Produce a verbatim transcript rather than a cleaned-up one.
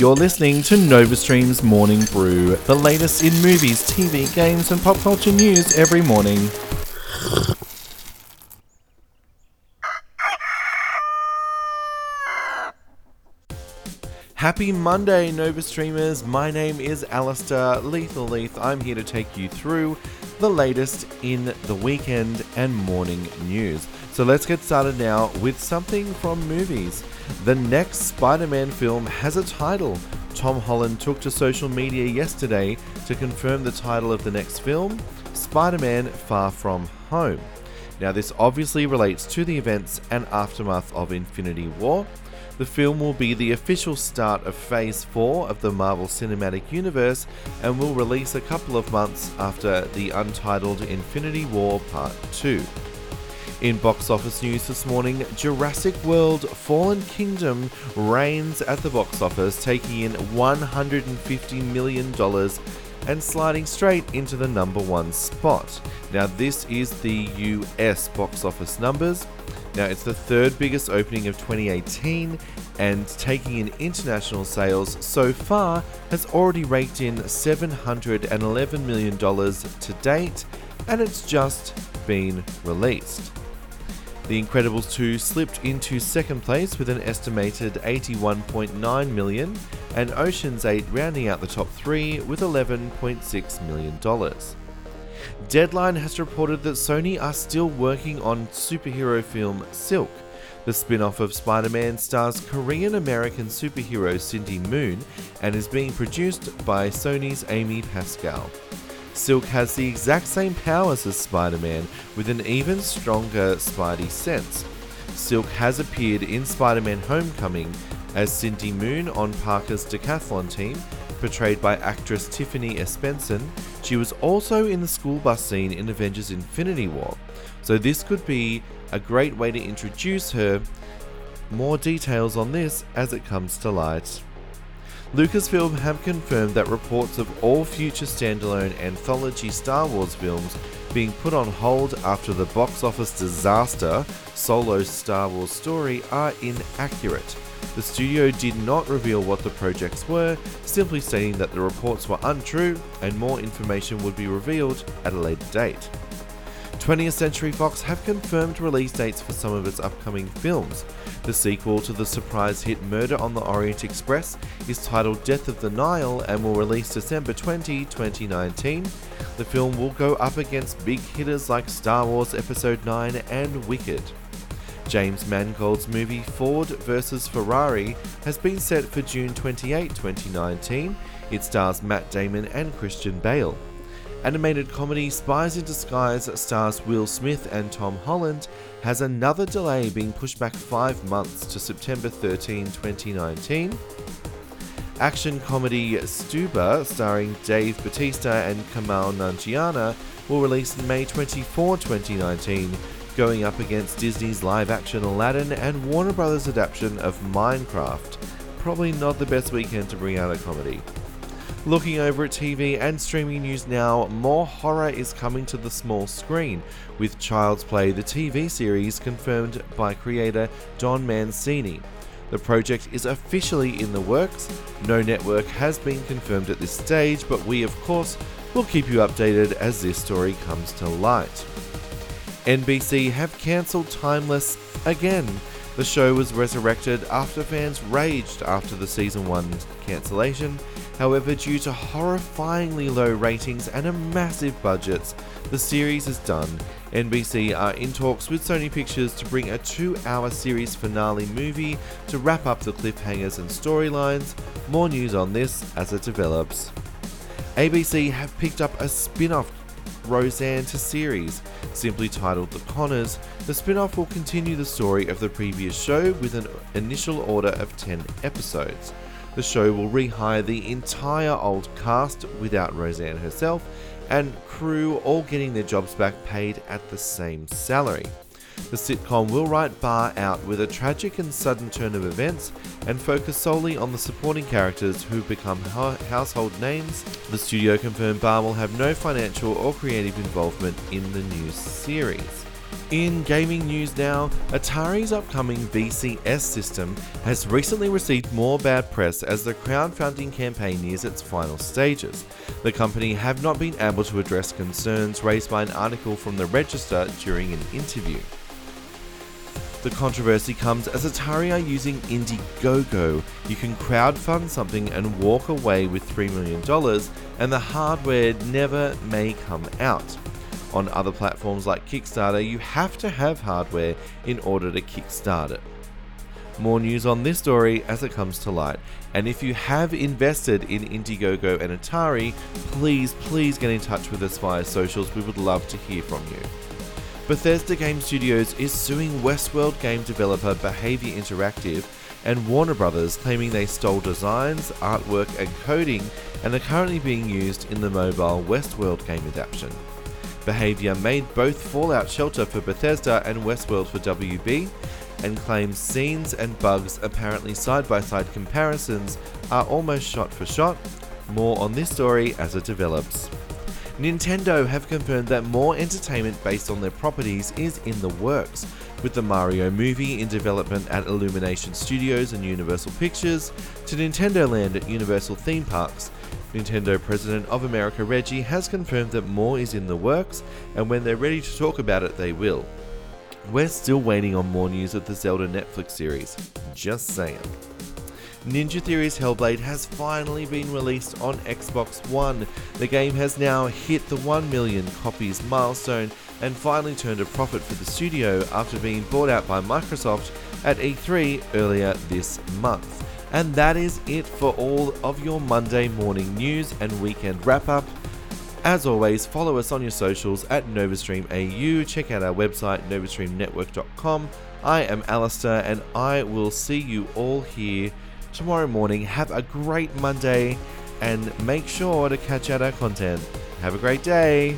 You're listening to NovaStream's Morning Brew, the latest in movies, T V, games, and pop culture news every morning. Happy Monday, NovaStreamers. My name is Alistair Lethal Leth. I'm here to take you through the latest in the weekend and morning news. So let's get started now with something from movies. The next Spider-Man film has a title. Tom Holland took to social media yesterday to confirm the title of the next film, Spider-Man Far From Home. Now, this obviously relates to the events and aftermath of Infinity War. The film will be the official start of Phase four of the Marvel Cinematic Universe and will release a couple of months after the untitled Infinity War Part two. In box office news this morning, Jurassic World Fallen Kingdom reigns at the box office, taking in one hundred fifty million dollars and sliding straight into the number one spot. Now, this is the U S box office numbers. Now, it's the third biggest opening of twenty eighteen, and taking in international sales so far has already raked in seven hundred eleven million dollars to date, and it's just been released. The Incredibles two slipped into second place with an estimated eighty-one point nine million dollars, and Ocean's eight rounding out the top three with eleven point six million dollars. Deadline has reported that Sony are still working on superhero film Silk. The spin-off of Spider-Man stars Korean-American superhero Cindy Moon and is being produced by Sony's Amy Pascal. Silk has the exact same powers as Spider-Man, with an even stronger Spidey sense. Silk has appeared in Spider-Man Homecoming as Cindy Moon on Parker's decathlon team, portrayed by actress Tiffany Espenson. She was also in the school bus scene in Avengers: Infinity War, so this could be a great way to introduce her. More details on this as it comes to light. Lucasfilm have confirmed that reports of all future standalone anthology Star Wars films being put on hold after the box office disaster Solo: Star Wars Story are inaccurate. The studio did not reveal what the projects were, simply stating that the reports were untrue and more information would be revealed at a later date. twentieth Century Fox have confirmed release dates for some of its upcoming films. The sequel to the surprise hit Murder on the Orient Express is titled Death of the Nile and will release December twentieth, twenty nineteen. The film will go up against big hitters like Star Wars Episode nine and Wicked. James Mangold's movie Ford versus Ferrari has been set for June twenty-eighth, twenty nineteen. It stars Matt Damon and Christian Bale. Animated comedy Spies in Disguise stars Will Smith and Tom Holland has another delay, being pushed back five months to September thirteenth, twenty nineteen. Action comedy Stuber, starring Dave Bautista and Kamal Nanjiani, will release May twenty-fourth, twenty nineteen. Going up against Disney's live-action Aladdin and Warner Brothers' adaptation of Minecraft. Probably not the best weekend to bring out a comedy. Looking over at T V and streaming news now, more horror is coming to the small screen, with Child's Play, the T V series, confirmed by creator Don Mancini. The project is officially in the works. No network has been confirmed at this stage, but we, of course, will keep you updated as this story comes to light. N B C have cancelled Timeless again. The show was resurrected after fans raged after the Season one cancellation. However, due to horrifyingly low ratings and a massive budget, the series is done. N B C are in talks with Sony Pictures to bring a two-hour series finale movie to wrap up the cliffhangers and storylines. More news on this as it develops. A B C have picked up a spin-off Roseanne to series, simply titled The Connors. The spin-off will continue the story of the previous show with an initial order of ten episodes. The show will rehire the entire old cast without Roseanne herself and crew, all getting their jobs back paid at the same salary. The sitcom will write Barr out with a tragic and sudden turn of events and focus solely on the supporting characters who become household names. The studio confirmed Barr will have no financial or creative involvement in the new series. In gaming news now, Atari's upcoming V C S system has recently received more bad press as the crowdfunding campaign nears its final stages. The company have not been able to address concerns raised by an article from the Register during an interview. The controversy comes as Atari are using Indiegogo. You can crowdfund something and walk away with three million dollars, and the hardware never may come out. On other platforms like Kickstarter, you have to have hardware in order to kickstart it. More news on this story as it comes to light. And if you have invested in Indiegogo and Atari, please, please get in touch with us via socials. We would love to hear from you. Bethesda Game Studios is suing Westworld game developer Behaviour Interactive and Warner Brothers, claiming they stole designs, artwork and coding and are currently being used in the mobile Westworld game adaptation. Behaviour made both Fallout Shelter for Bethesda and Westworld for W B and claims scenes and bugs, apparently side-by-side comparisons, are almost shot for shot. More on this story as it develops. Nintendo have confirmed that more entertainment based on their properties is in the works, with the Mario movie in development at Illumination Studios and Universal Pictures, to Nintendo Land at Universal Theme Parks. Nintendo President of America Reggie has confirmed that more is in the works, and when they're ready to talk about it, they will. We're still waiting on more news of the Zelda Netflix series, just saying. Ninja Theory's Hellblade has finally been released on Xbox One. The game has now hit the one million copies milestone and finally turned a profit for the studio after being bought out by Microsoft at E three earlier this month. And that is it for all of your Monday morning news and weekend wrap-up. As always, follow us on your socials at NovaStream A U. Check out our website, Nova Stream Network dot com. I am Alistair, and I will see you all here tomorrow morning. Have a great Monday, and make sure to catch out our content. Have a great day.